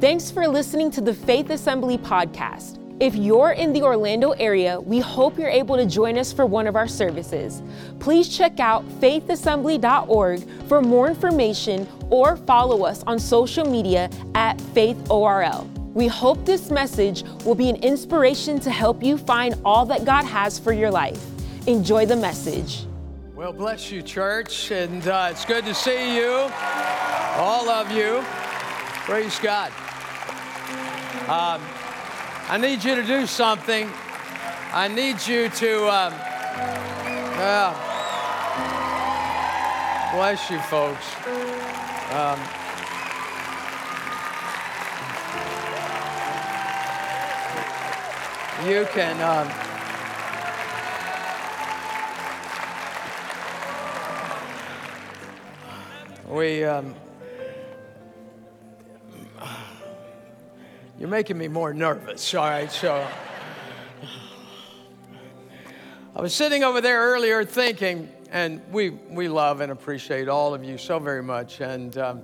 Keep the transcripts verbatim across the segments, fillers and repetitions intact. Thanks for listening to the Faith Assembly podcast. If you're in the Orlando area, we hope you're able to join us for one of our services. Please check out faith assembly dot org for more information or follow us on social media at Faith O R L. We hope this message will be an inspiration to help you find all that God has for your life. Enjoy the message. Well, bless you, church, and uh, it's good to see you, all of you. Praise God. Um, I need you to do something. I need you to, um, uh, bless you folks. Um, you can, um, we, um, you're making me more nervous, all right, so. I was sitting over there earlier thinking, and we we love and appreciate all of you so very much, and um,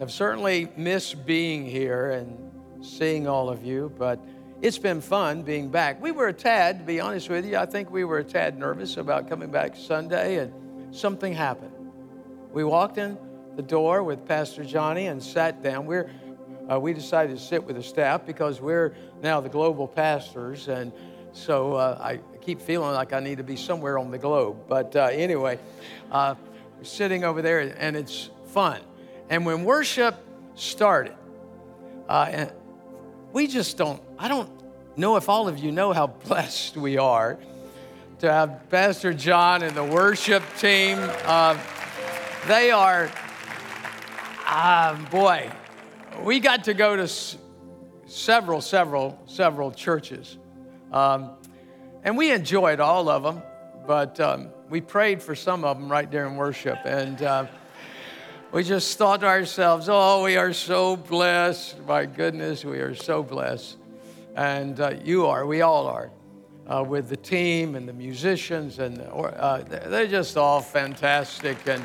I've certainly missed being here and seeing all of you, but it's been fun being back. We were a tad, to be honest with you, I think we were a tad nervous about coming back Sunday, and something happened. We walked in the door with Pastor Johnny and sat down. We're Uh, we decided to sit with the staff because we're now the global pastors, and so uh, I keep feeling like I need to be somewhere on the globe. But uh, anyway, uh, we're sitting over there, and it's fun. And when worship started, uh, and we just don't, I don't know if all of you know how blessed we are to have Pastor John and the worship team. Uh, they are, uh, boy. We got to go to several, several, several churches, um, and we enjoyed all of them, but um, we prayed for some of them right there in worship, and uh, we just thought to ourselves, oh, we are so blessed. My goodness, we are so blessed, and uh, you are, we all are, uh, with the team and the musicians, and the, uh, they're just all fantastic and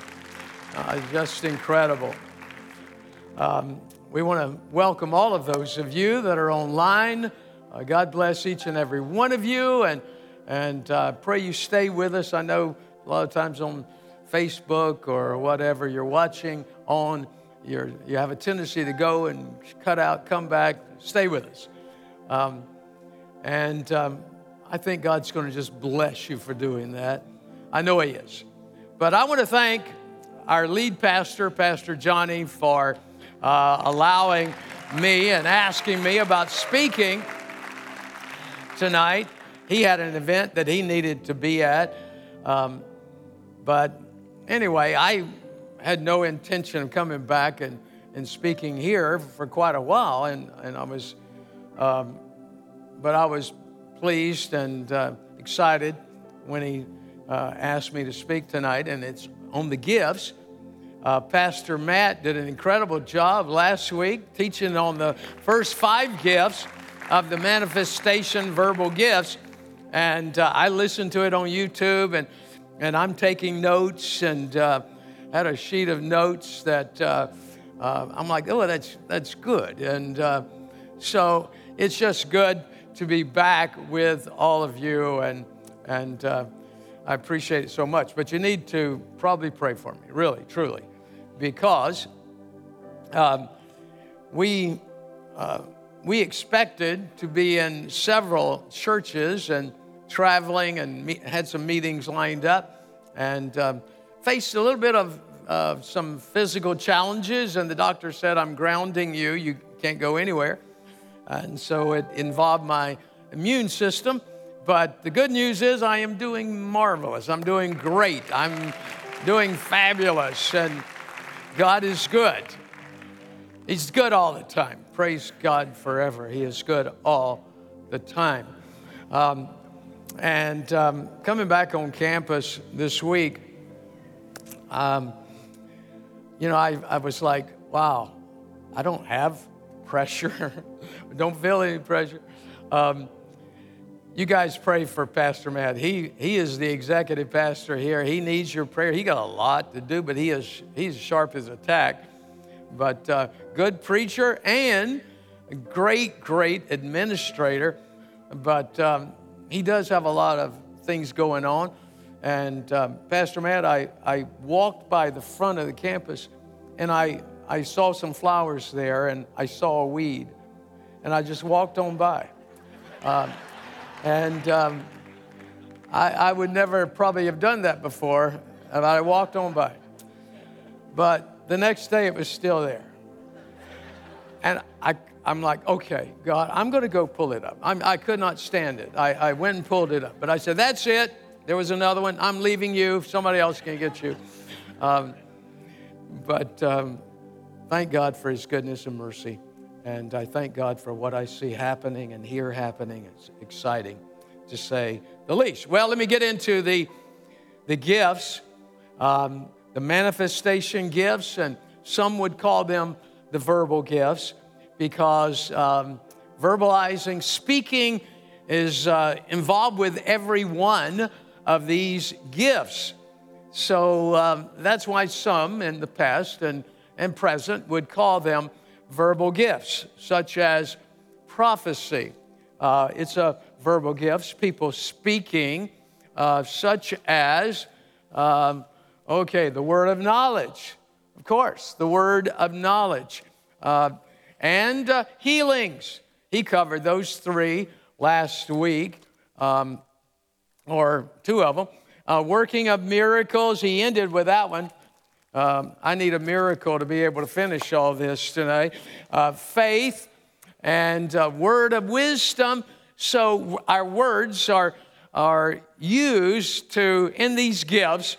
uh, just incredible. Um, We want to welcome all of those of you that are online. Uh, God bless each and every one of you, and and uh, pray you stay with us. I know a lot of times on Facebook or whatever you're watching on, you're, you have a tendency to go and cut out, come back, stay with us. Um, and um, I think God's going to just bless you for doing that. I know He is. But I want to thank our lead pastor, Pastor Johnny, for Uh, allowing me and asking me about speaking tonight. He had an event that he needed to be at. Um, but anyway, I had no intention of coming back and, and speaking here for quite a while. And, and I was, um, but I was pleased and uh, excited when he uh, asked me to speak tonight. And it's on the gifts. Uh, Pastor Matt did an incredible job last week teaching on the first five gifts of the manifestation verbal gifts. And uh, I listened to it on YouTube, and, and I'm taking notes, and uh, had a sheet of notes that uh, uh, I'm like, oh, that's, that's good. And uh, so it's just good to be back with all of you, and, and uh, I appreciate it so much. But you need to probably pray for me, really, truly. Because um, we uh, we expected to be in several churches and traveling, and meet, had some meetings lined up, and um, faced a little bit of uh, some physical challenges. And the doctor said, "I'm grounding you. You can't go anywhere." And so it involved my immune system. But the good news is I am doing marvelous. I'm doing great. I'm doing fabulous, and God is good. He's good all the time. Praise God forever. He is good all the time. Um, and um, coming back on campus this week, um, you know, I, I was like, wow, I don't have pressure. I don't feel any pressure. Um, You guys pray for Pastor Matt. He he is the executive pastor here. He needs your prayer. He got a lot to do, but he is he's sharp as a tack. but uh, good preacher and great, great administrator. But um, he does have a lot of things going on. And um, Pastor Matt, I, I walked by the front of the campus, and I, I saw some flowers there, and I saw a weed. And I just walked on by. Um, and um, I, I would never probably have done that before, but I walked on by. But the next day, it was still there. And I, I'm like, okay, God, I'm going to go pull it up. I'm, I could not stand it. I, I went and pulled it up. But I said, that's it. There was another one. I'm leaving you. Somebody else can get you. Um, but um, thank God for his goodness and mercy. And I thank God for what I see happening and hear happening. It's exciting, to say the least. Well, let me get into the the gifts, um, the manifestation gifts, and some would call them the verbal gifts, because um, verbalizing, speaking is uh, involved with every one of these gifts. So um, that's why some in the past and, and present would call them verbal gifts, such as prophecy. Uh, it's a verbal gifts, people speaking, uh, such as, um, okay, the word of knowledge. Of course, the word of knowledge. Uh, and uh, healings. He covered those three last week, um, or two of them. Uh, working of miracles, he ended with that one. Um, I need a miracle to be able to finish all this tonight. Uh, faith and uh, word of wisdom. So our words are are used to in these gifts,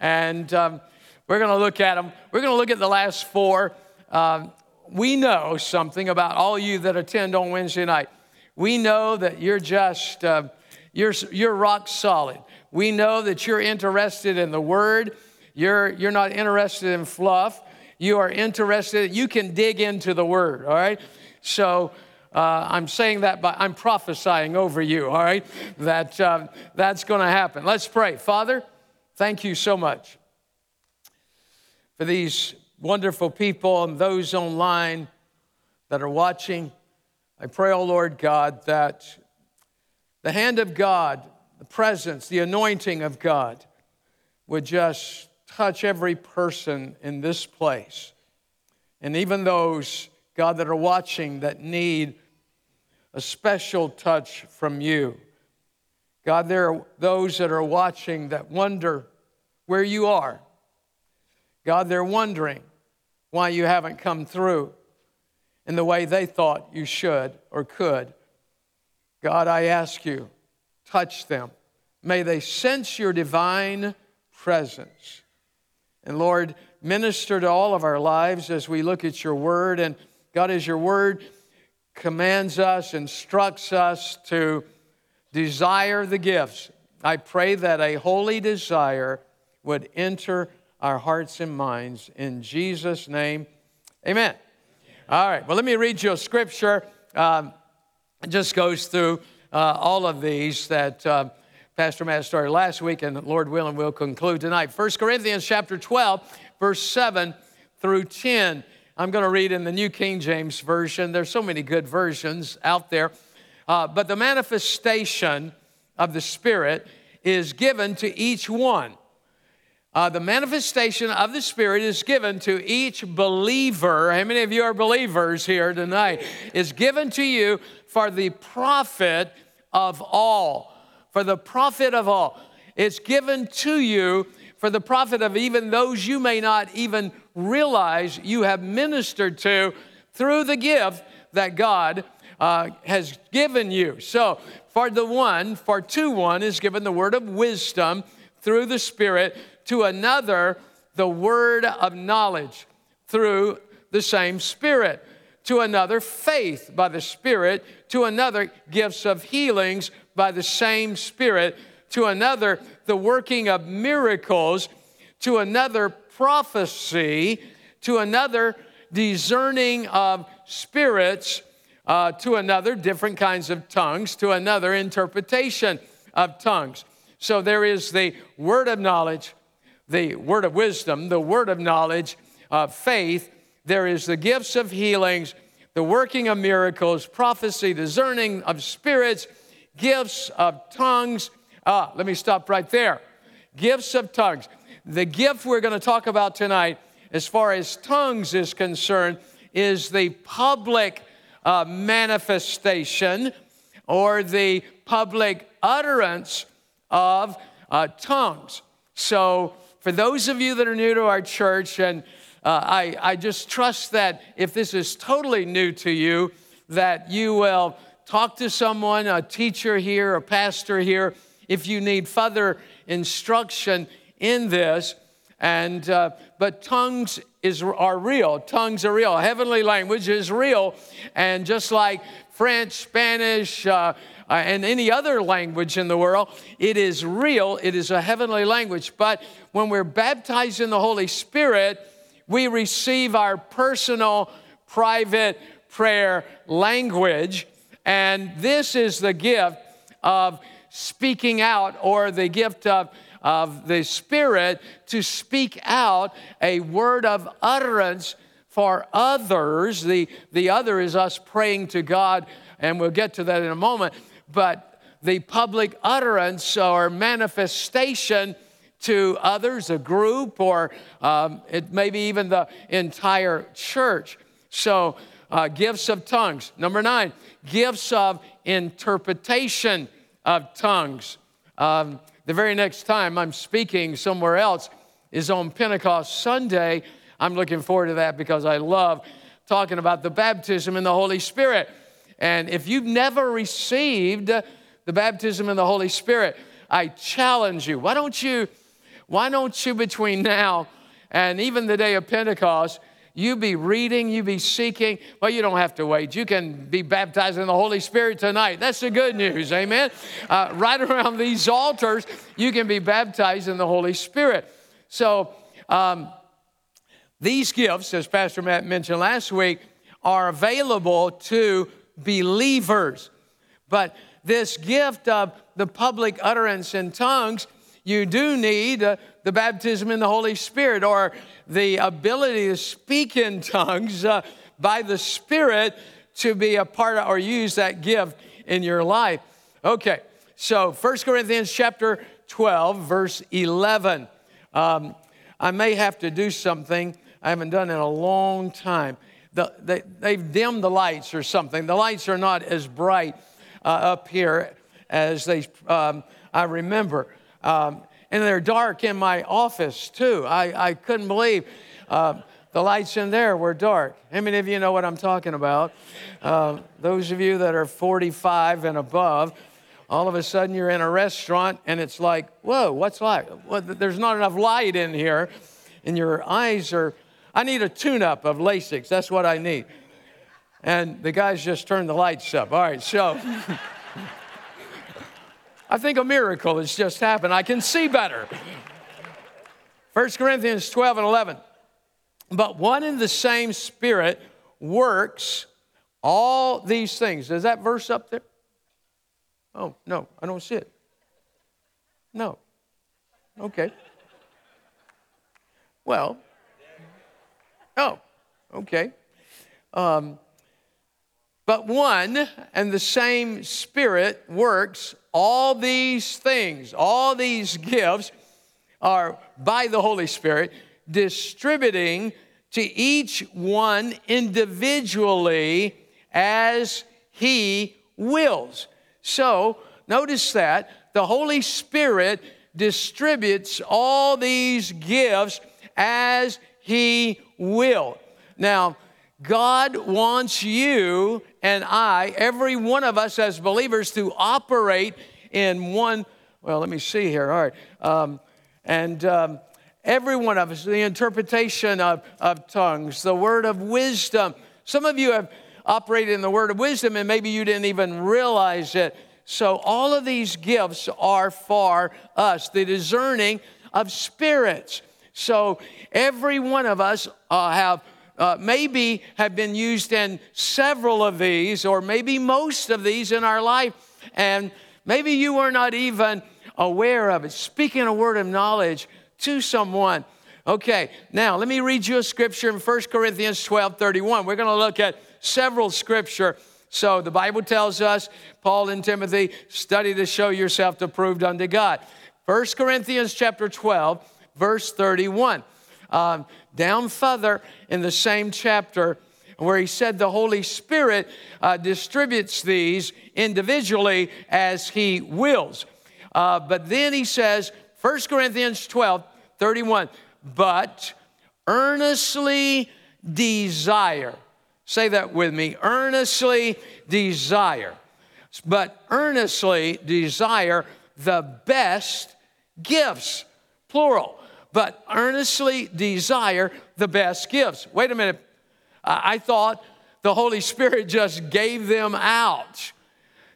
and um, we're going to look at them. We're going to look at the last four. Um, we know something about all you that attend on Wednesday night. We know that you're just uh, you're you're rock solid. We know that you're interested in the Word. You're, you're not interested in fluff. You are interested. You can dig into the Word, all right? So uh, I'm saying that, by, I'm prophesying over you, all right? That uh, that's going to happen. Let's pray. Father, thank you so much for these wonderful people and those online that are watching. I pray, oh Lord God, that the hand of God, the presence, the anointing of God would just touch every person in this place. And even those, God, that are watching that need a special touch from you. God, there are those that are watching that wonder where you are. God, they're wondering why you haven't come through in the way they thought you should or could. God, I ask you, touch them. May they sense your divine presence. And Lord, minister to all of our lives as we look at your word. And God, as your word commands us, instructs us to desire the gifts, I pray that a holy desire would enter our hearts and minds. In Jesus' name, amen. All right, well, let me read you a scripture. Um, it just goes through uh, all of these that... Uh, Pastor Matt started last week, and Lord willing, we'll conclude tonight. First Corinthians chapter twelve, verse seven through ten. I'm going to read in the New King James Version. There's so many good versions out there. Uh, but the manifestation of the Spirit is given to each one. Uh, the manifestation of the Spirit is given to each believer. How many of you are believers here tonight? Is given to you for the profit of all. For the profit of all. It's given to you for the profit of even those you may not even realize you have ministered to through the gift that God uh, has given you. So for the one, for to one is given the word of wisdom through the Spirit, to another the word of knowledge through the same Spirit, to another faith by the Spirit, to another gifts of healings by the same Spirit, to another the working of miracles, to another prophecy, to another discerning of spirits, uh, to another different kinds of tongues, to another interpretation of tongues. So there is the word of knowledge, the word of wisdom, the word of knowledge, uh, faith, there is the gifts of healings, the working of miracles, prophecy, discerning of spirits, gifts of tongues. Ah, let me stop right there. Gifts of tongues. The gift we're going to talk about tonight, as far as tongues is concerned, is the public uh, manifestation or the public utterance of uh, tongues. So for those of you that are new to our church, and uh, I, I just trust that if this is totally new to you, that you will talk to someone, a teacher here, a pastor here, if you need further instruction in this. And uh, but tongues is are real. Tongues are real. Heavenly language is real. And just like French, Spanish, uh, uh, and any other language in the world, it is real. It is a heavenly language. But when we're baptized in the Holy Spirit, we receive our personal, private prayer language. And this is the gift of speaking out, or the gift of of the Spirit to speak out a word of utterance for others. The, the other is us praying to God, and we'll get to that in a moment. But the public utterance or manifestation to others, a group, or um, it maybe even the entire church. So uh, gifts of tongues. Number nine, gifts of interpretation of tongues. Um, The very next time I'm speaking somewhere else is on Pentecost Sunday. I'm looking forward to that because I love talking about the baptism in the Holy Spirit. And if you've never received the baptism in the Holy Spirit, I challenge you. Why don't you, why don't you between now and even the day of Pentecost, you be reading, you be seeking. Well, you don't have to wait. You can be baptized in the Holy Spirit tonight. That's the good news, amen? Uh, right around these altars, you can be baptized in the Holy Spirit. So um, these gifts, as Pastor Matt mentioned last week, are available to believers. But this gift of the public utterance in tongues, you do need uh, the baptism in the Holy Spirit, or the ability to speak in tongues uh, by the Spirit to be a part of or use that gift in your life. Okay, so First Corinthians chapter twelve, verse eleven. Um, I may have to do something I haven't done in a long time. The, they, they've dimmed the lights or something. The lights are not as bright uh, up here as they um, I remember. Um, and they're dark in my office, too. I, I couldn't believe uh, the lights in there were dark. How many of you know what I'm talking about? Uh, those of you that are forty-five and above, all of a sudden you're in a restaurant, and it's like, whoa, what's light? Well, there's not enough light in here, and your eyes are... I need a tune-up of LASIK. That's what I need. And the guys just turned the lights up. All right, so... I think a miracle has just happened. I can see better. First Corinthians twelve and eleven. But one and the same Spirit works all these things. Is that verse up there? Oh, no, I don't see it. No. Okay. Well, oh, okay. Um, but one and the same Spirit works all these things, all these gifts are by the Holy Spirit, distributing to each one individually as He wills. So notice that the Holy Spirit distributes all these gifts as He will. Now, God wants you and I, every one of us as believers, to operate in one, well, let me see here, all right. Um, and um, every one of us, the interpretation of, of tongues, the word of wisdom. Some of you have operated in the word of wisdom and maybe you didn't even realize it. So all of these gifts are for us, the discerning of spirits. So every one of us uh, have Uh, maybe have been used in several of these, or maybe most of these in our life, and maybe you were not even aware of it. Speaking a word of knowledge to someone Okay, now let me read you a scripture in First Corinthians twelve thirty-one. We're going to look at several scripture. So the Bible tells us, Paul and Timothy, study to show yourself approved unto God. First Corinthians chapter twelve, verse thirty-one. Um, down further in the same chapter where he said the Holy Spirit uh, distributes these individually as he wills. Uh, but then he says, First Corinthians twelve, thirty-one, but earnestly desire. Say that with me, earnestly desire. But earnestly desire the best gifts, plural. But earnestly desire the best gifts. Wait a minute. I thought the Holy Spirit just gave them out.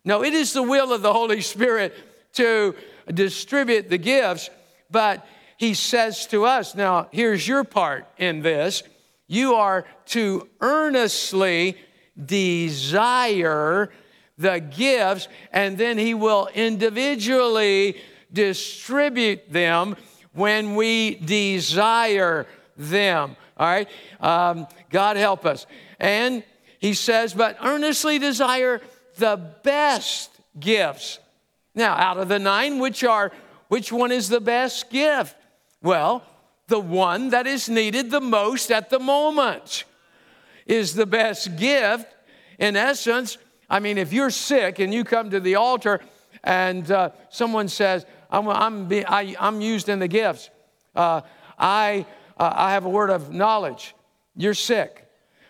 No, it is the will of the Holy Spirit to distribute the gifts, but he says to us, now here's your part in this. You are to earnestly desire the gifts, and then he will individually distribute them when we desire them. All right, um, God help us. And he says, but earnestly desire the best gifts. Now, out of the nine, which are, which one is the best gift? Well, the one that is needed the most at the moment is the best gift. In essence, I mean, if you're sick and you come to the altar and uh, someone says, I'm, I'm, be, I, I'm used in the gifts. Uh, I... Uh, I have a word of knowledge. You're sick.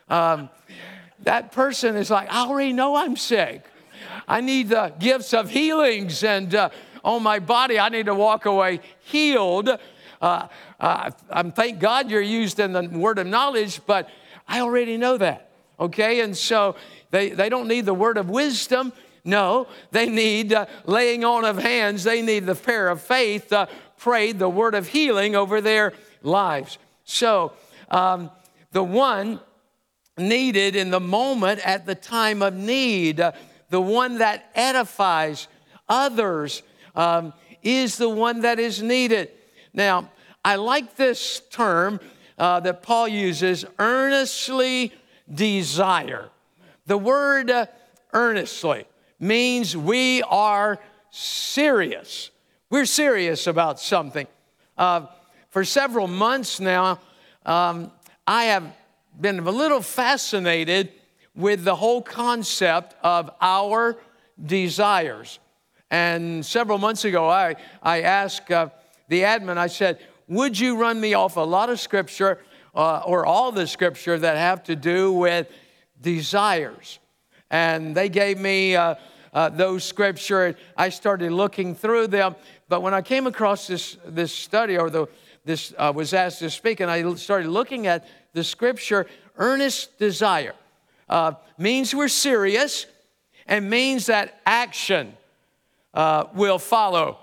Um, that person is like, I already know I'm sick. I need the gifts of healings and uh, on my body. I need to walk away healed. Uh, uh, I'm thank God you're used in the word of knowledge, but I already know that. Okay, and so they, they don't need the word of wisdom. No, they need uh, laying on of hands. They need the prayer of faith. Uh, prayed the word of healing over their lives. So um, the one needed in the moment at the time of need, uh, the one that edifies others um, is the one that is needed. Now, I like this term uh, that Paul uses, earnestly desire. The word uh, earnestly means we are serious. We're serious about something. Uh, For several months now, um, I have been a little fascinated with the whole concept of our desires. And several months ago, I, I asked uh, the admin, I said, would you run me off a lot of scripture uh, or all the scripture that have to do with desires? And they gave me uh, uh, those scripture. And I started looking through them. But when I came across this, this study or the This uh, was asked to speak, and I started looking at the scripture, earnest desire. Uh, means we're serious and means that action uh, will follow.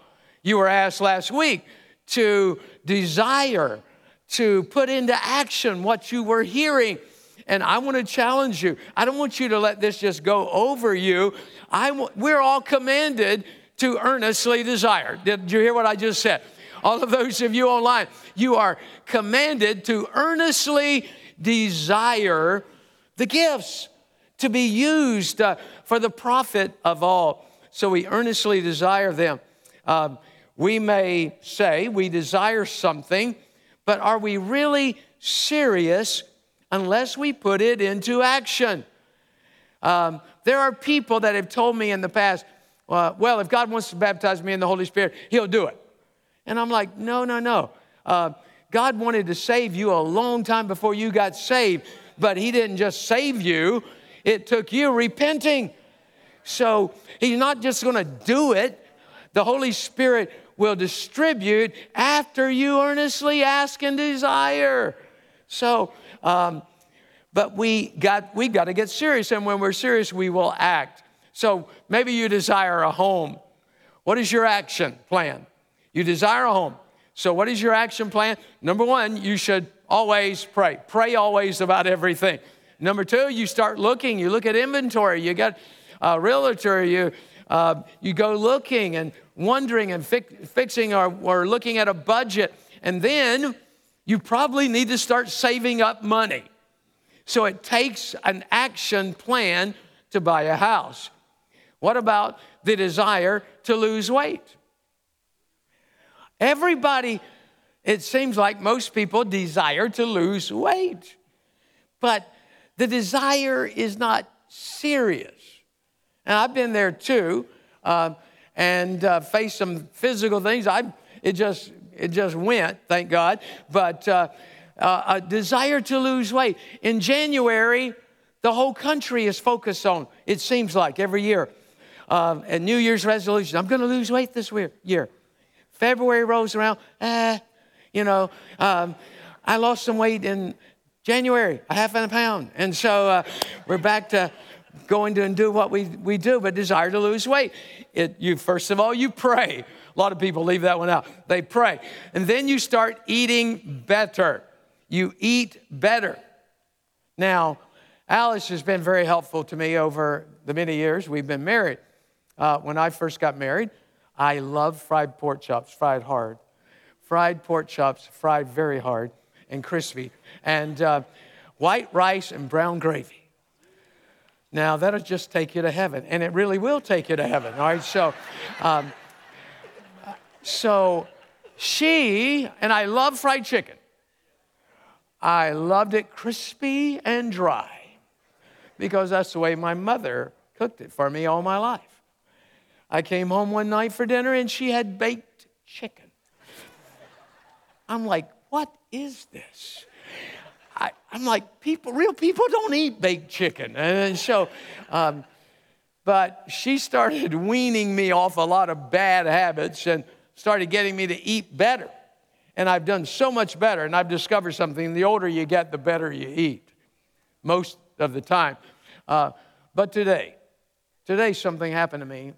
You were asked last week to desire, to put into action what you were hearing. And I want to challenge you. I don't want you to let this just go over you. I w- we're all commanded to earnestly desire. Did you hear what I just said? All of those of you online, you are commanded to earnestly desire the gifts to be used uh, for the profit of all. So we earnestly desire them. Um, we may say we desire something, but are we really serious unless we put it into action? Um, there are people that have told me in the past, uh, well, if God wants to baptize me in the Holy Spirit, he'll do it. And I'm like, no, no, no. Uh, God wanted to save you a long time before you got saved, but he didn't just save you. It took you repenting. So he's not just going to do it. The Holy Spirit will distribute after you earnestly ask and desire. So, um, but we got, we got to get serious. And when we're serious, we will act. So maybe you desire a home. What is your action plan? You desire a home. So what is your action plan? Number one, you should always pray. Pray always about everything. Number two, you start looking. You look at inventory. You got a realtor. You uh, you go looking and wondering and fi- fixing or, or looking at a budget. And then you probably need to start saving up money. So it takes an action plan to buy a house. What about the desire to lose weight? Everybody, it seems like most people desire to lose weight, but the desire is not serious. And I've been there too, uh, and uh, faced some physical things. I it just it just went, thank God. But uh, uh, a desire to lose weight. In January, the whole country is focused on. It seems like every year, uh, a New Year's resolution. I'm going to lose weight this year. February rolls around. Ah, you know, um, I lost some weight in January, a half a pound, and so uh, we're back to going to and do what we, we do, but desire to lose weight. It, you first of all, you pray. A lot of people leave that one out. They pray. And then you start eating better. You eat better. Now, Alice has been very helpful to me over the many years we've been married. Uh, when I first got married, I loved fried pork chops, fried hard. Fried pork chops, fried very hard and crispy. And uh, white rice and brown gravy. Now, that'll just take you to heaven, and it really will take you to heaven, all right? So, um, so she, and I love fried chicken. I loved it crispy and dry because that's the way my mother cooked it for me all my life. I came home one night for dinner, and she had baked chicken. I'm like, what is this? I, I'm like, people, real people don't eat baked chicken. And so, um, but she started weaning me off a lot of bad habits and started getting me to eat better. And I've done so much better. And I've discovered something. The older you get, the better you eat most of the time. Uh, but today, today something happened to me.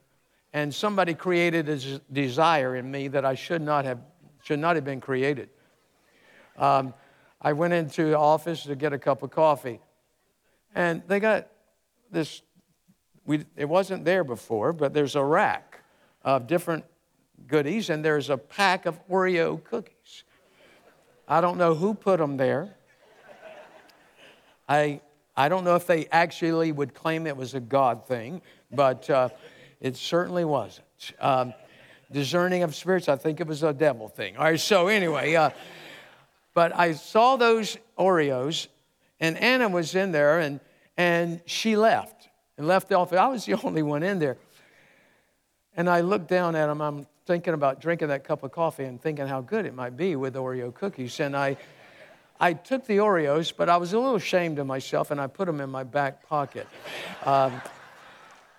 And somebody created a desire in me that I should not have, should not have been created. Um, I went into the office to get a cup of coffee, and they got this, we, it wasn't there before, but there's a rack of different goodies, and there's a pack of Oreo cookies. I don't know who put them there. I, I don't know if they actually would claim it was a God thing, but uh, it certainly wasn't. Um, discerning of spirits, I think it was a devil thing. All right, so anyway... Uh, But I saw those Oreos, and Anna was in there, and and she left and left the office. I was the only one in there. And I looked down at them. I'm thinking about drinking that cup of coffee and thinking how good it might be with Oreo cookies. And I, I took the Oreos, but I was a little ashamed of myself, and I put them in my back pocket, um,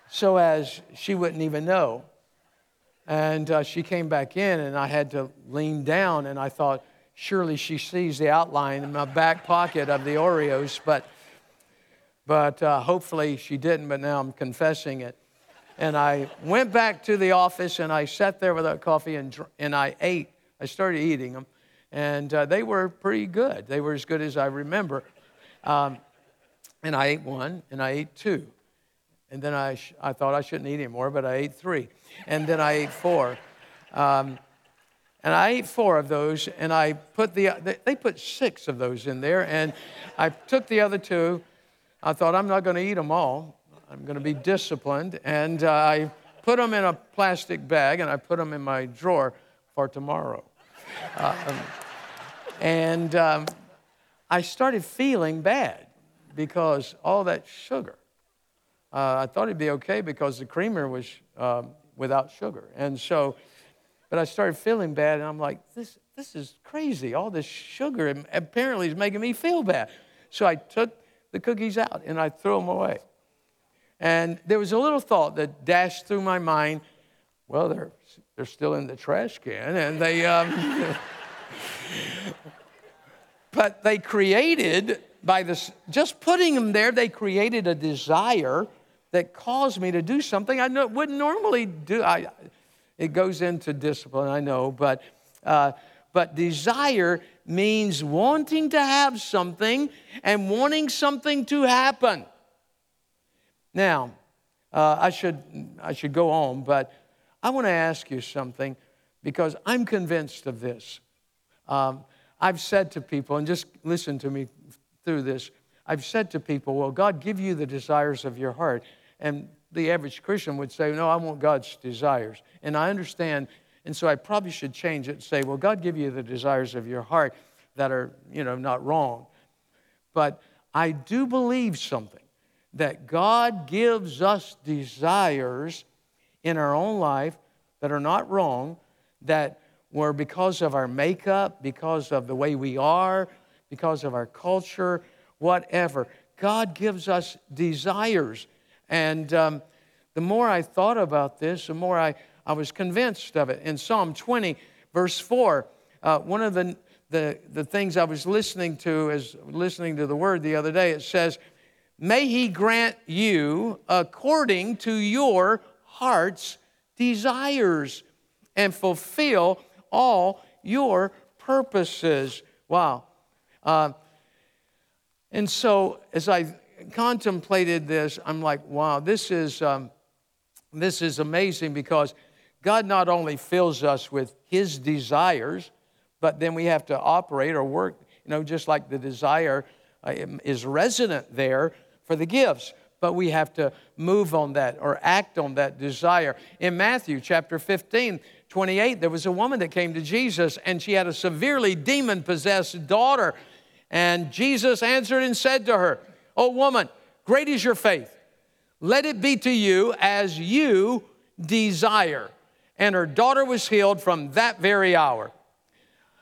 so as she wouldn't even know. And uh, she came back in, and I had to lean down, and I thought, surely she sees the outline in my back pocket of the Oreos, but but uh, hopefully she didn't, but now I'm confessing it. And I went back to the office, and I sat there with that coffee, and and I ate. I started eating them, and uh, they were pretty good. They were as good as I remember. Um, and I ate one, and I ate two. And then I, sh- I thought I shouldn't eat anymore, but I ate three. And then I ate four. Um And I ate four of those, and I put the, they put six of those in there, and I took the other two. I thought, I'm not going to eat them all. I'm going to be disciplined. And uh, I put them in a plastic bag, and I put them in my drawer for tomorrow. Uh, and um, I started feeling bad because all that sugar. Uh, I thought it'd be okay because the creamer was uh, without sugar. And so... But I started feeling bad, and I'm like, this this is crazy. All this sugar apparently is making me feel bad. So I took the cookies out, and I threw them away. And there was a little thought that dashed through my mind, well, they're, they're still in the trash can, and they... Um, but they created, by this, just putting them there, they created a desire that caused me to do something I wouldn't normally do. I... It goes into discipline, I know, but uh, but desire means wanting to have something and wanting something to happen. Now, uh, I should I should go on, but I want to ask you something because I'm convinced of this. Um, I've said to people, and just listen to me through this, I've said to people, well, God give you the desires of your heart. And the average Christian would say, no, I want God's desires. And I understand, and so I probably should change it and say, well, God give you the desires of your heart that are, you know, not wrong. But I do believe something, that God gives us desires in our own life that are not wrong, that were because of our makeup, because of the way we are, because of our culture, whatever. God gives us desires. And um, the more I thought about this, the more I, I was convinced of it. In Psalm twenty, verse four, uh, one of the, the, the things I was listening to is listening to the word the other day, it says, may he grant you according to your heart's desires and fulfill all your purposes. Wow. Uh, and so as I contemplated this, I'm like, wow, this is, um, this is amazing, because God not only fills us with his desires, but then we have to operate or work, you know, just like the desire uh, is resident there for the gifts, but we have to move on that or act on that desire. In Matthew chapter fifteen, twenty-eight, there was a woman that came to Jesus, and she had a severely demon-possessed daughter. And Jesus answered and said to her, "O woman, great is your faith. Let it be to you as you desire." And her daughter was healed from that very hour.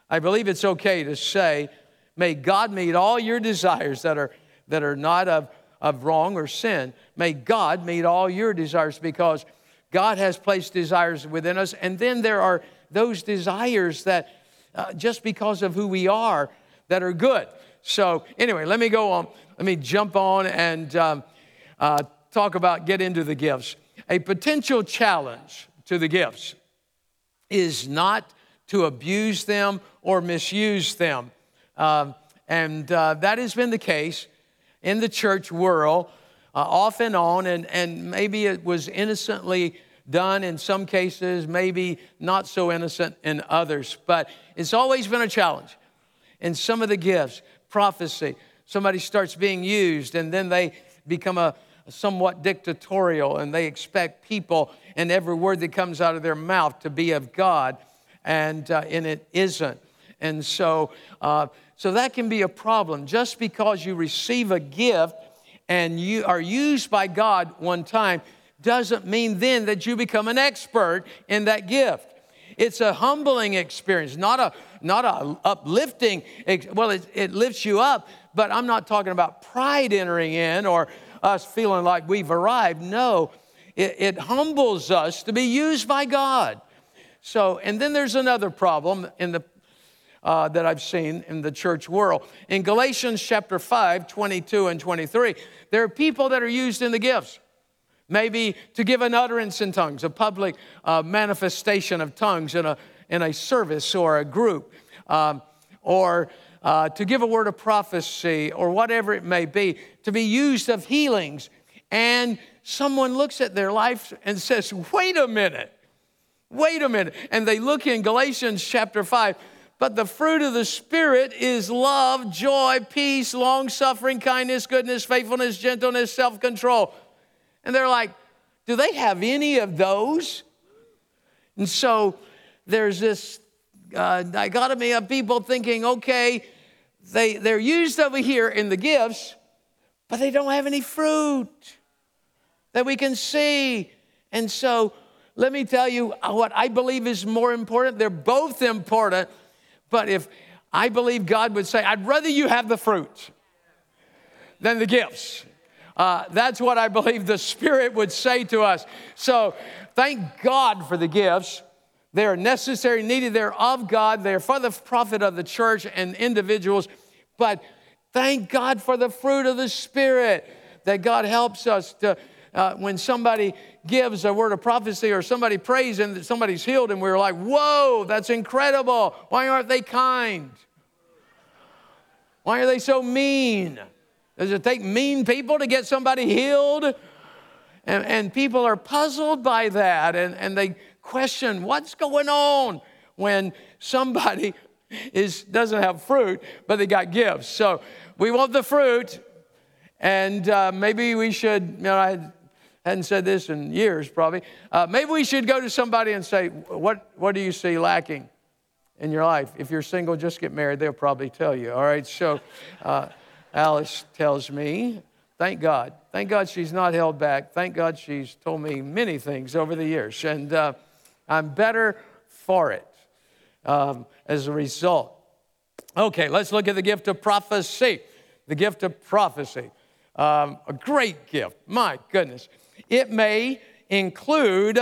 I believe it's okay to say, may God meet all your desires that are, that are not of of wrong or sin. May God meet all your desires, because God has placed desires within us. And then there are those desires that uh, just because of who we are, that are good. So anyway, let me go on. Let me jump on and um, uh, talk about, get into the gifts. A potential challenge to the gifts is not to abuse them or misuse them. Um, and uh, that has been the case in the church world, uh, off and on, and, and maybe it was innocently done in some cases, maybe not so innocent in others, but it's always been a challenge. In some of the gifts, prophecy, somebody starts being used, and then they become a, a somewhat dictatorial, and they expect people and every word that comes out of their mouth to be of God, and, uh, and it isn't. And so... Uh, So that can be a problem. Just because you receive a gift and you are used by God one time doesn't mean then that you become an expert in that gift. It's a humbling experience, not a not a uplifting. Well, it, it lifts you up, but I'm not talking about pride entering in or us feeling like we've arrived. No, it, it humbles us to be used by God. So, and then there's another problem in the Uh, that I've seen in the church world. In Galatians chapter five, twenty-two and twenty-three, there are people that are used in the gifts. Maybe to give an utterance in tongues, a public uh, manifestation of tongues in a, in a service or a group, um, or uh, to give a word of prophecy or whatever it may be, to be used of healings. And someone looks at their life and says, wait a minute, wait a minute. And they look in Galatians chapter five, but the fruit of the Spirit is love, joy, peace, long-suffering, kindness, goodness, faithfulness, gentleness, self-control. And they're like, do they have any of those? And so there's this uh, dichotomy of people thinking, okay, they, they're used over here in the gifts, but they don't have any fruit that we can see. And so let me tell you what I believe is more important. They're both important. But if I believe God would say, I'd rather you have the fruit than the gifts. Uh, that's what I believe the Spirit would say to us. So thank God for the gifts. They are necessary, needed. They're of God. They're for the profit of the church and individuals. But thank God for the fruit of the Spirit, that God helps us to, uh, when somebody gives a word of prophecy or somebody prays and somebody's healed, and we're like, whoa, that's incredible. Why aren't they kind? Why are they so mean? Does it take mean people to get somebody healed? And, and people are puzzled by that, and, and they question what's going on when somebody is doesn't have fruit, but they got gifts. So we want the fruit, and uh, maybe we should, you know, I hadn't said this in years probably, uh, maybe we should go to somebody and say, what, what do you see lacking in your life? If you're single, just get married. They'll probably tell you, all right? So uh, Alice tells me, thank God. Thank God she's not held back. Thank God she's told me many things over the years, and uh, I'm better for it um, as a result. Okay, let's look at the gift of prophecy. The gift of prophecy, um, a great gift. My goodness. It may include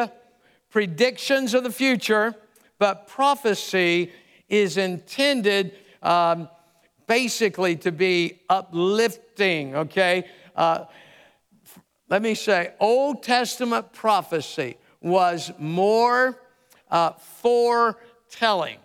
predictions of the future, but prophecy is intended um, basically to be uplifting, okay? Uh, let me say, Old Testament prophecy was more uh, foretelling,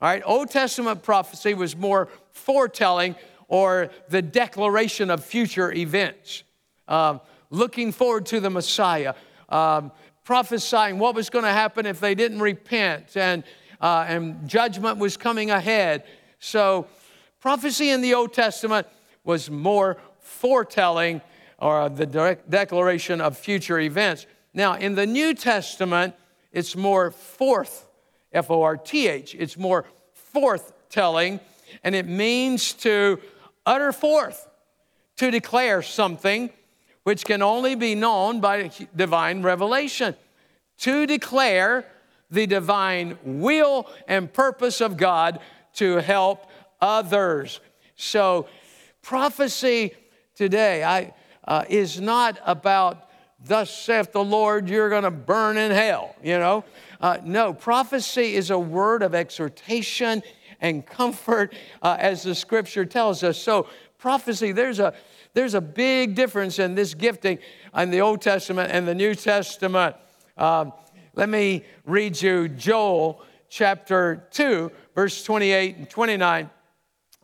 all right? Old Testament prophecy was more foretelling, or the declaration of future events, um, looking forward to the Messiah, um, prophesying what was going to happen if they didn't repent, and uh, and judgment was coming ahead. So prophecy in the Old Testament was more foretelling, or the direct declaration of future events. Now, in the New Testament, it's more forth, F O R T H. It's more forthtelling, and it means to utter forth, to declare something which can only be known by divine revelation, to declare the divine will and purpose of God to help others. So prophecy today I, uh, is not about, thus saith the Lord, you're going to burn in hell, you know. Uh, no, prophecy is a word of exhortation and comfort, uh, as the Scripture tells us. So prophecy, there's a there's a big difference in this gifting in the Old Testament and the New Testament. Um, let me read you Joel chapter two, verse twenty-eight and twenty-nine.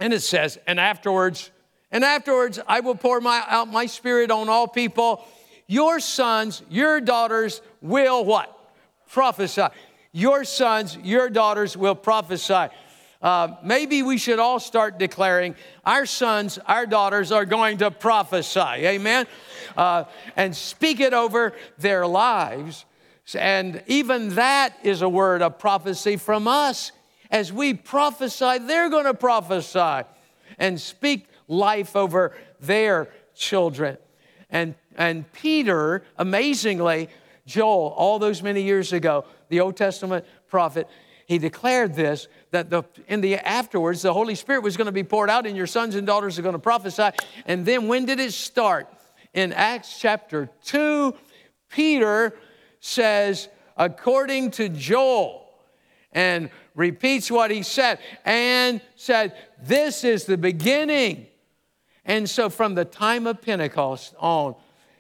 And it says, and afterwards, and afterwards I will pour my, out my spirit on all people. Your sons, your daughters will what? Prophesy. Your sons, your daughters will prophesy. Uh, maybe we should all start declaring our sons, our daughters are going to prophesy, amen? Uh, and speak it over their lives. And even that is a word of prophecy from us. As we prophesy, they're going to prophesy and speak life over their children. And, and Peter, amazingly, Joel, all those many years ago, the Old Testament prophet, he declared this, that the, in the afterwards, the Holy Spirit was going to be poured out and your sons and daughters are going to prophesy. And then when did it start? In Acts chapter two, Peter says, according to Joel, and repeats what he said, and said, this is the beginning. And so from the time of Pentecost on,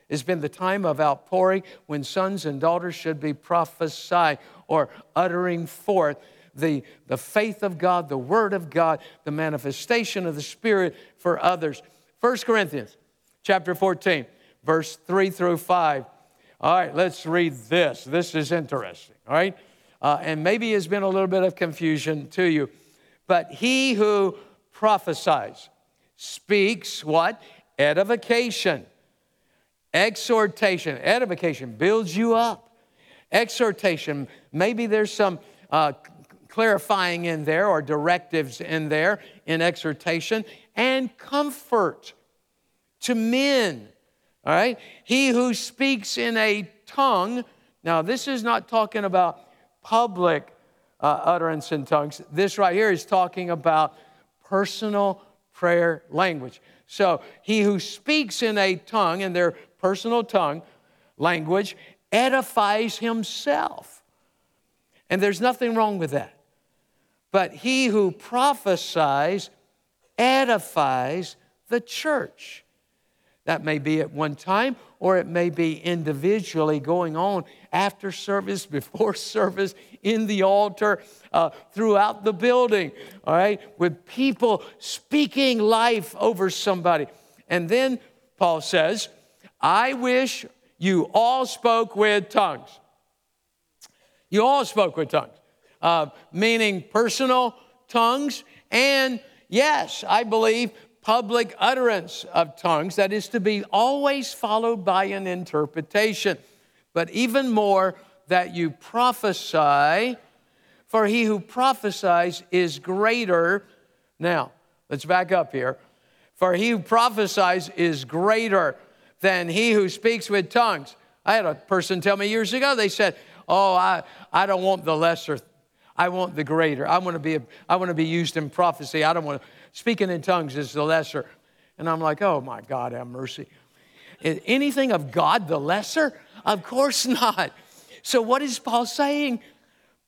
it's been the time of outpouring when sons and daughters should be prophesying or uttering forth the, the faith of God, the word of God, the manifestation of the Spirit for others. First Corinthians chapter fourteen, verse three through five. All right, let's read this. This is interesting, all right? Uh, and maybe it's been a little bit of confusion to you. But he who prophesies speaks what? Edification. Exhortation, edification builds you up. Exhortation, maybe there's some uh, clarifying in there or directives in there in exhortation. And comfort to men, all right? He who speaks in a tongue. Now, this is not talking about public uh, utterance in tongues. This right here is talking about personal prayer language. So he who speaks in a tongue, in their personal tongue language, edifies himself. And there's nothing wrong with that. But he who prophesies edifies the church. That may be at one time, or it may be individually going on after service, before service, in the altar, uh, throughout the building, all right, with people speaking life over somebody. And then Paul says, I wish you all spoke with tongues. You all spoke with tongues, uh, meaning personal tongues, and yes, I believe public utterance of tongues that is to be always followed by an interpretation. But even more, that you prophesy, for he who prophesies is greater. Now, let's back up here. For he who prophesies is greater than he who speaks with tongues. I had a person tell me years ago, they said, oh, I, I don't want the lesser. I want the greater. I want to be a, I want to be used in prophecy. I don't want to. Speaking in tongues is the lesser. And I'm like, oh, my God, have mercy. Is anything of God the lesser? Of course not. So what is Paul saying?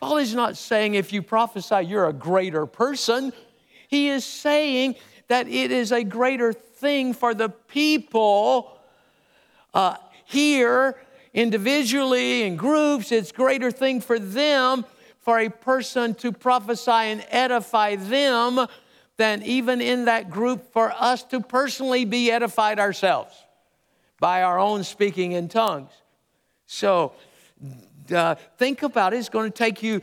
Paul is not saying if you prophesy, you're a greater person. He is saying that it is a greater thing for the people uh, here individually in groups. It's a greater thing for them for a person to prophesy and edify them than even in that group for us to personally be edified ourselves by our own speaking in tongues. So uh, think about it. It's going to take you,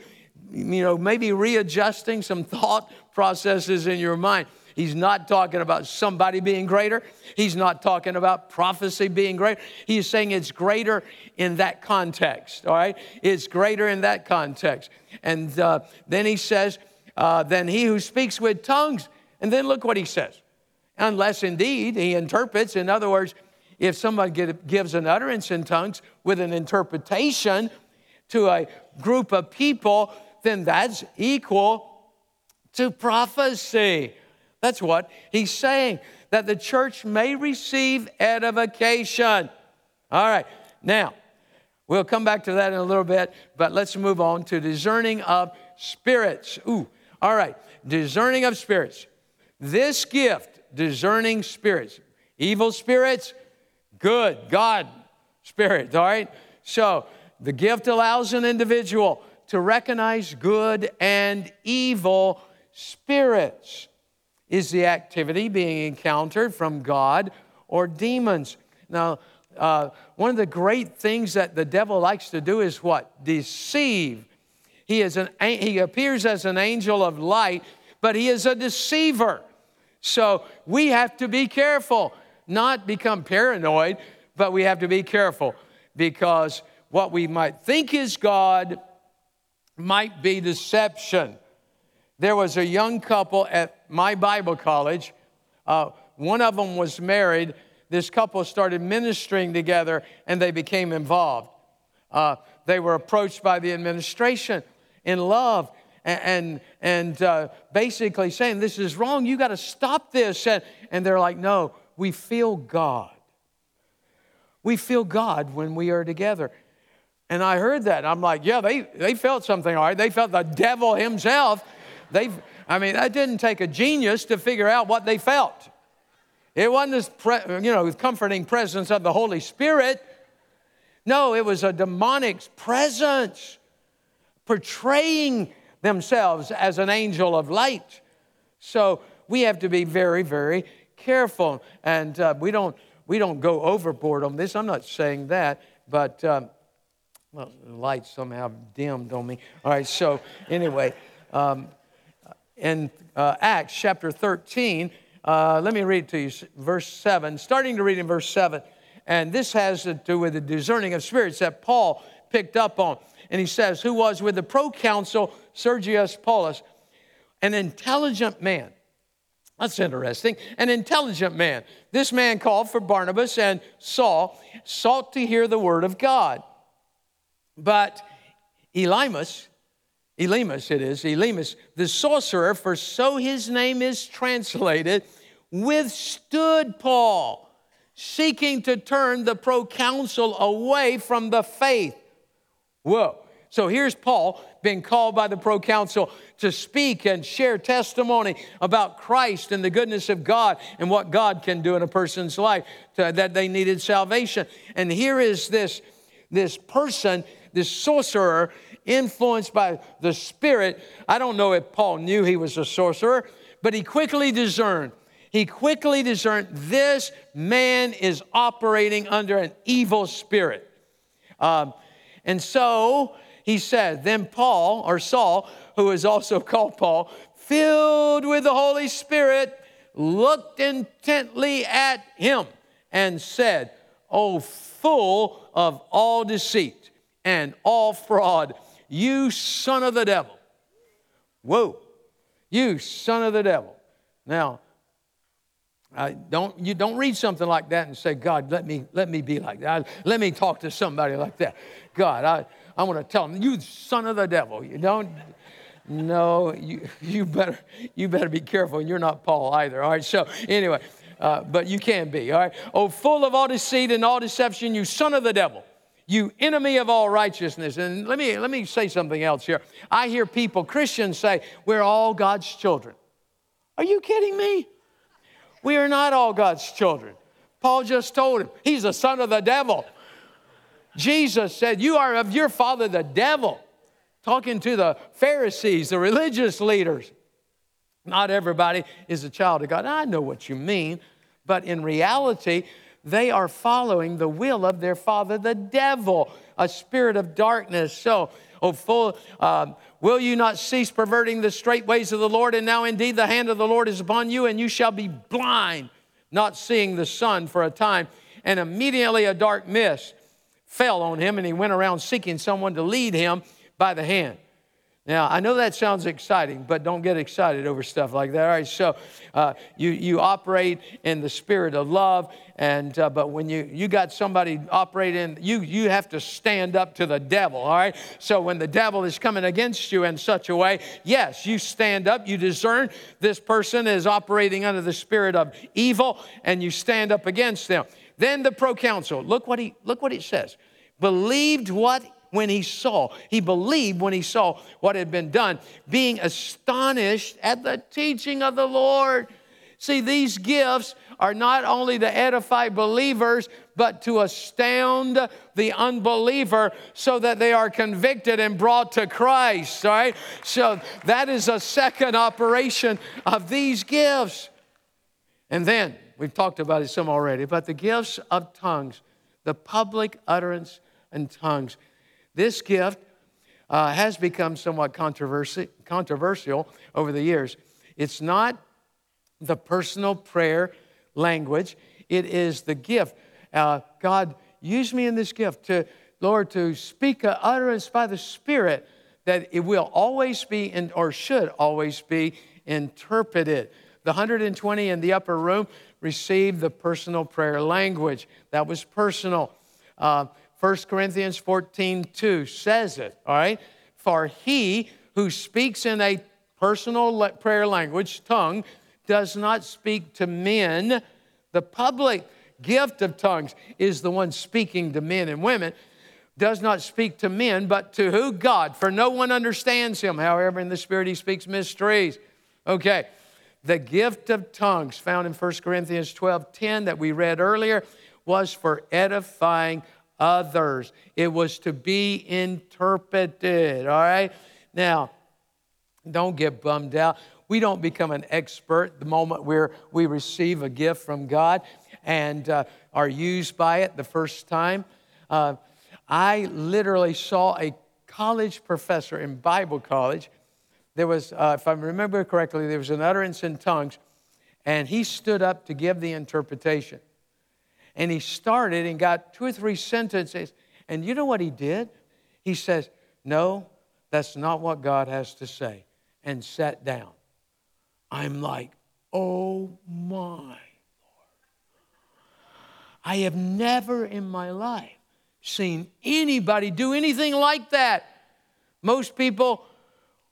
you know, maybe readjusting some thought processes in your mind. He's not talking about somebody being greater. He's not talking about prophecy being greater. He's saying it's greater in that context, all right? It's greater in that context. And uh, then he says, uh, then he who speaks with tongues. And then look what he says. Unless indeed he interprets. In other words, if somebody get, gives an utterance in tongues with an interpretation to a group of people, then that's equal to prophecy. That's what he's saying, that the church may receive edification. All right, now, we'll come back to that in a little bit, but let's move on to discerning of spirits. Ooh, all right, discerning of spirits. This gift, discerning spirits, evil spirits, good, God spirits, all right? So the gift allows an individual to recognize good and evil spirits. Is the activity being encountered from God or demons? Now, uh, one of the great things that the devil likes to do is what? Deceive. He is an he appears as an angel of light, but he is a deceiver. So we have to be careful, not become paranoid, but we have to be careful because what we might think is God might be deception. There was a young couple at my Bible college. Uh, one of them was married. This couple started ministering together, and they became involved. Uh, they were approached by the administration in love and and, and uh, basically saying, this is wrong. You got to stop this. And, and they're like, no, we feel God. We feel God when we are together. And I heard that. And I'm like, yeah, they, they felt something, all right. They felt the devil himself. They've, I mean, that didn't take a genius to figure out what they felt. It wasn't this, pre, you know, comforting presence of the Holy Spirit. No, it was a demonic presence portraying themselves as an angel of light. So we have to be very, very careful, and uh, we don't we don't go overboard on this. I'm not saying that, but um, well, the light somehow dimmed on me. All right, so anyway. Um, In uh, Acts chapter thirteen, uh, let me read it to you, verse seven, starting to read in verse seven. And this has to do with the discerning of spirits that Paul picked up on. And he says, who was with the proconsul Sergius Paulus, an intelligent man. That's interesting. An intelligent man. This man called for Barnabas and Saul, sought to hear the word of God. But Elymas, Elymas it is, Elymas, the sorcerer, for so his name is translated, withstood Paul, seeking to turn the proconsul away from the faith. Whoa. So here's Paul being called by the proconsul to speak and share testimony about Christ and the goodness of God and what God can do in a person's life, to, that they needed salvation. And here is this, this person, this sorcerer, influenced by the Spirit. I don't know if Paul knew he was a sorcerer, but he quickly discerned. He quickly discerned this man is operating under an evil spirit. Um, and so he said, then Paul, or Saul, who is also called Paul, filled with the Holy Spirit, looked intently at him and said, "O full of all deceit and all fraud, you son of the devil." Whoa, you son of the devil. Now, I don't you don't read something like that and say, "God, let me let me be like that. Let me talk to somebody like that. God, I, I want to tell them, you son of the devil." You don't. No, you you better you better be careful. You're not Paul either. All right. So anyway, uh, but you can be. All right. "Oh, full of all deceit and all deception, you son of the devil, you enemy of all righteousness." And let me let me say something else here. I hear people, Christians, say we're all God's children. Are you kidding me? We are not all God's children. Paul just told him he's the son of the devil. Jesus said, "You are of your father, the devil." Talking to the Pharisees, the religious leaders. Not everybody is a child of God. Now, I know what you mean, but in reality, they are following the will of their father, the devil, a spirit of darkness. So, oh, full, um, will you not cease perverting the straight ways of the Lord? And now indeed the hand of the Lord is upon you, and you shall be blind, not seeing the sun for a time. And immediately a dark mist fell on him, and he went around seeking someone to lead him by the hand. Now, I know that sounds exciting, but don't get excited over stuff like that. All right, so uh, you you operate in the spirit of love, and uh, but when you you got somebody operating, you you have to stand up to the devil. All right, so when the devil is coming against you in such a way, yes, you stand up. You discern this person is operating under the spirit of evil, and you stand up against them. Then the proconsul, look what he look what it says, believed what. When he saw, he believed when he saw what had been done, being astonished at the teaching of the Lord. See, these gifts are not only to edify believers, but to astound the unbeliever so that they are convicted and brought to Christ, all right? So that is a second operation of these gifts. And then, we've talked about it some already, but the gifts of tongues, the public utterance in tongues. This gift uh, has become somewhat controversy, controversial over the years. It's not the personal prayer language. It is the gift. Uh, God, use me in this gift, to Lord, to speak an utterance by the Spirit that it will always be in, or should always be interpreted. The one hundred twenty in the upper room received the personal prayer language. That was personal. Uh, First Corinthians fourteen two says it, all right? For he who speaks in a personal prayer language, tongue, does not speak to men. The public gift of tongues is the one speaking to men and women, does not speak to men, but to who? God, for no one understands him. However, in the Spirit he speaks mysteries. Okay, the gift of tongues found in First Corinthians twelve ten that we read earlier was for edifying others. It was to be interpreted, all right? Now, don't get bummed out. We don't become an expert the moment we're, we receive a gift from God and uh, are used by it the first time. Uh, I literally saw a college professor in Bible college. There was, uh, if I remember correctly, there was an utterance in tongues, and he stood up to give the interpretation. And he started and got two or three sentences. And you know what he did? He says, "No, that's not what God has to say," and sat down. I'm like, oh my Lord. I have never in my life seen anybody do anything like that. Most people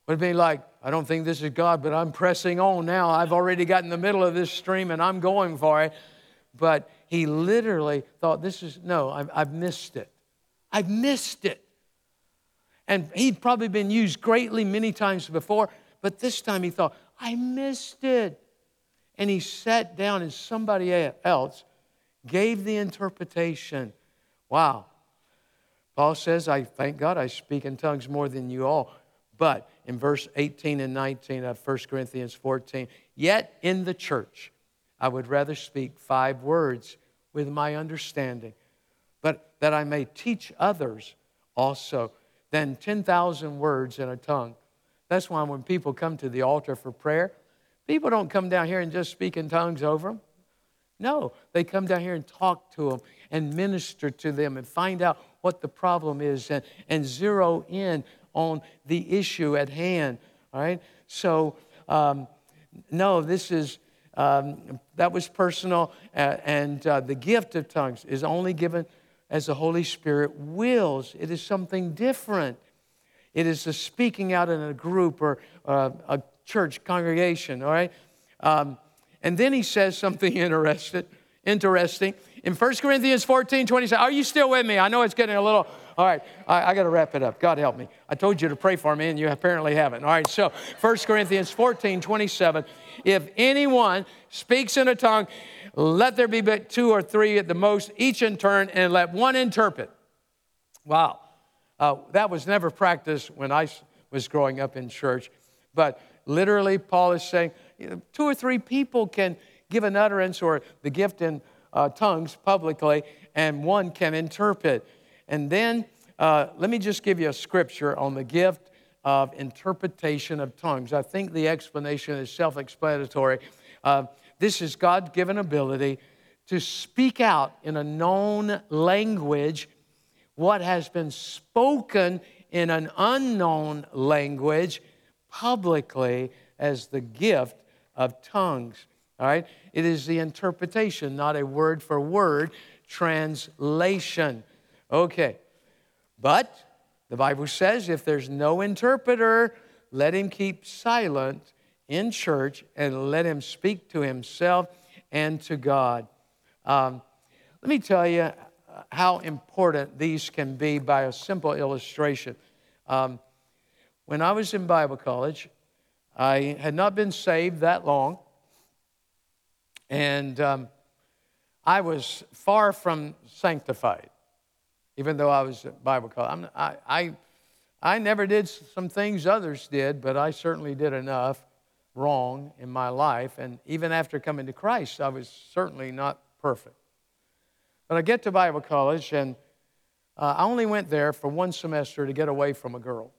would be like, "I don't think this is God, but I'm pressing on now. I've already got in the middle of this stream and I'm going for it." But he literally thought, this is, no, I've, I've missed it. I've missed it. And he'd probably been used greatly many times before, but this time he thought, I missed it. And he sat down and somebody else gave the interpretation. Wow. Paul says, I thank God I speak in tongues more than you all. But in verse eighteen and nineteen of First Corinthians fourteen, yet in the church, I would rather speak five words with my understanding, but that I may teach others also, than ten thousand words in a tongue. That's why when people come to the altar for prayer, people don't come down here and just speak in tongues over them. No, they come down here and talk to them and minister to them and find out what the problem is and, and zero in on the issue at hand, all right? So, um, no, this is, um, that was personal, uh, and uh, the gift of tongues is only given as the Holy Spirit wills. It is something different. It is the speaking out in a group or uh, a church congregation, all right? Um, and then he says something interesting. Interesting. In First Corinthians fourteen twenty-seven, are you still with me? I know it's getting a little, all right, I, I got to wrap it up. God help me. I told you to pray for me, and you apparently haven't. All right, so First Corinthians fourteen twenty-seven, if anyone speaks in a tongue, let there be but two or three at the most, each in turn, and let one interpret. Wow. Uh, that was never practiced when I was growing up in church. But literally, Paul is saying, you know, two or three people can give an utterance or the gift in uh, tongues publicly, and one can interpret. And then uh, let me just give you a scripture on the gift of interpretation of tongues. I think the explanation is self-explanatory. Uh, this is God-given ability to speak out in a known language what has been spoken in an unknown language publicly as the gift of tongues. All right? It is the interpretation, not a word-for-word translation. Okay. But the Bible says if there's no interpreter, let him keep silent in church and let him speak to himself and to God. Um, let me tell you how important these can be by a simple illustration. Um, when I was in Bible college, I had not been saved that long. And um, I was far from sanctified, even though I was at Bible college. I'm, I, I, I never did some things others did, but I certainly did enough wrong in my life. And even after coming to Christ, I was certainly not perfect. But I get to Bible college, and uh, I only went there for one semester to get away from a girl.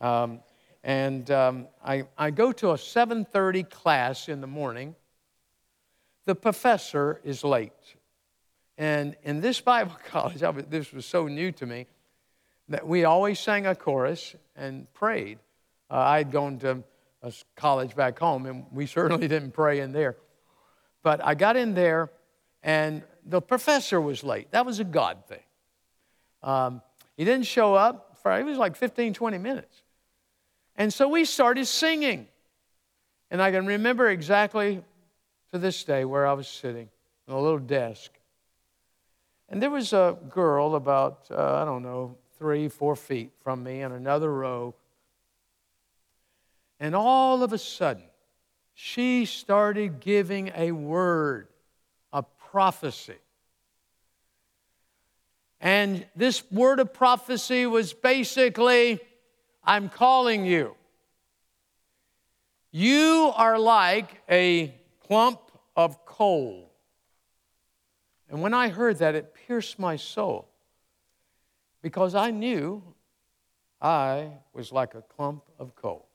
Um, and um, I, I go to a seven thirty class in the morning. The professor is late. And in this Bible college, I was, this was so new to me, that we always sang a chorus and prayed. Uh, I'd gone to a college back home, and we certainly didn't pray in there. But I got in there, and the professor was late. That was a God thing. Um, he didn't show up for, it was like fifteen, twenty minutes. And so we started singing. And I can remember exactly to this day where I was sitting on a little desk. And there was a girl about, uh, I don't know, three, four feet from me in another row. And all of a sudden, she started giving a word, a prophecy. And this word of prophecy was basically, I'm calling you. You are like a clump of coal. And when I heard that, it pierced my soul because I knew I was like a clump of coal.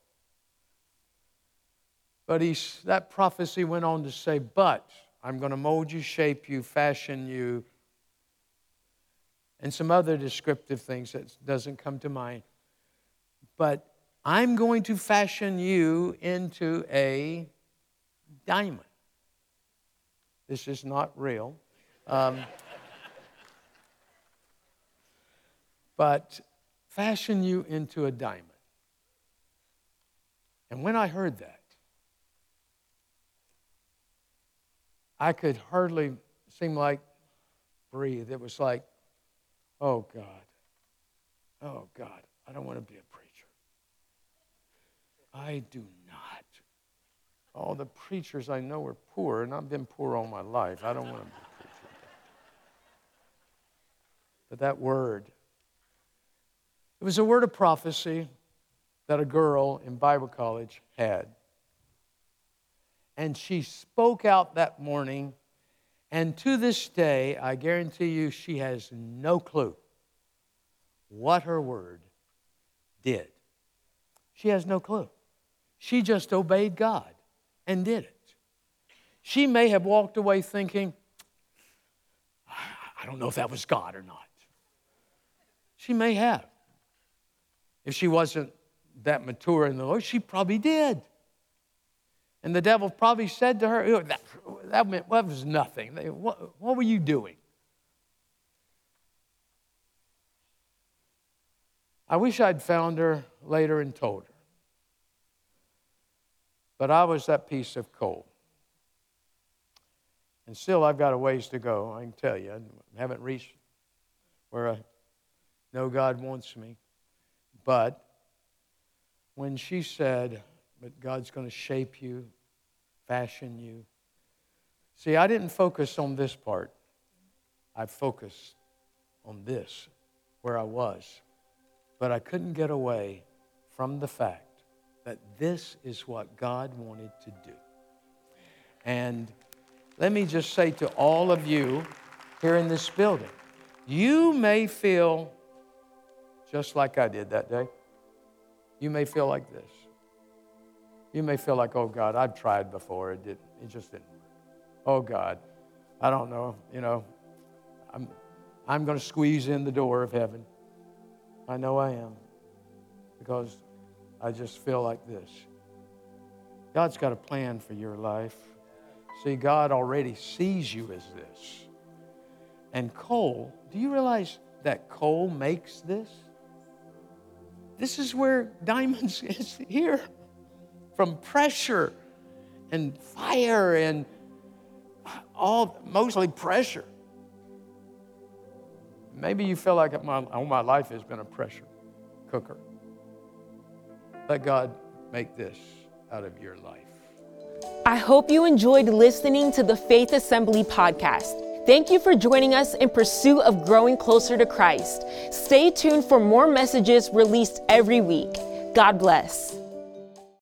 But he, that prophecy went on to say, but I'm going to mold you, shape you, fashion you, and some other descriptive things that doesn't come to mind. But I'm going to fashion you into a diamond. This is not real. Um, but fashion you into a diamond. And when I heard that, I could hardly seem like breathe. It was like, oh God, oh God, I don't want to be a preacher. I do not. All the preachers I know are poor, and I've been poor all my life. I don't want to be a preacher. But that word, it was a word of prophecy that a girl in Bible college had. And she spoke out that morning, and to this day, I guarantee you, she has no clue what her word did. She has no clue. She just obeyed God and did it. She may have walked away thinking, I don't know if that was God or not. She may have. If she wasn't that mature in the Lord, she probably did. And the devil probably said to her, that, that, meant, well, that was nothing. What, what were you doing? I wish I'd found her later and told her. But I was that piece of coal. And still, I've got a ways to go, I can tell you. I haven't reached where I know God wants me. But when she said, but God's going to shape you, fashion you. See, I didn't focus on this part. I focused on this, where I was. But I couldn't get away from the fact that this is what God wanted to do. And let me just say to all of you here in this building, you may feel just like I did that day. You may feel like this. You may feel like, oh, God, I've tried before. It didn't. It just didn't work. Oh, God, I don't know. You know, I'm, I'm going to squeeze in the door of heaven. I know I am because I just feel like this. God's got a plan for your life. See, God already sees you as this. And coal, do you realize that coal makes this? This is where diamonds is here. From pressure and fire and all, mostly pressure. Maybe you feel like my, all my life has been a pressure cooker. Let God make this out of your life. I hope you enjoyed listening to the Faith Assembly podcast. Thank you for joining us in pursuit of growing closer to Christ. Stay tuned for more messages released every week. God bless.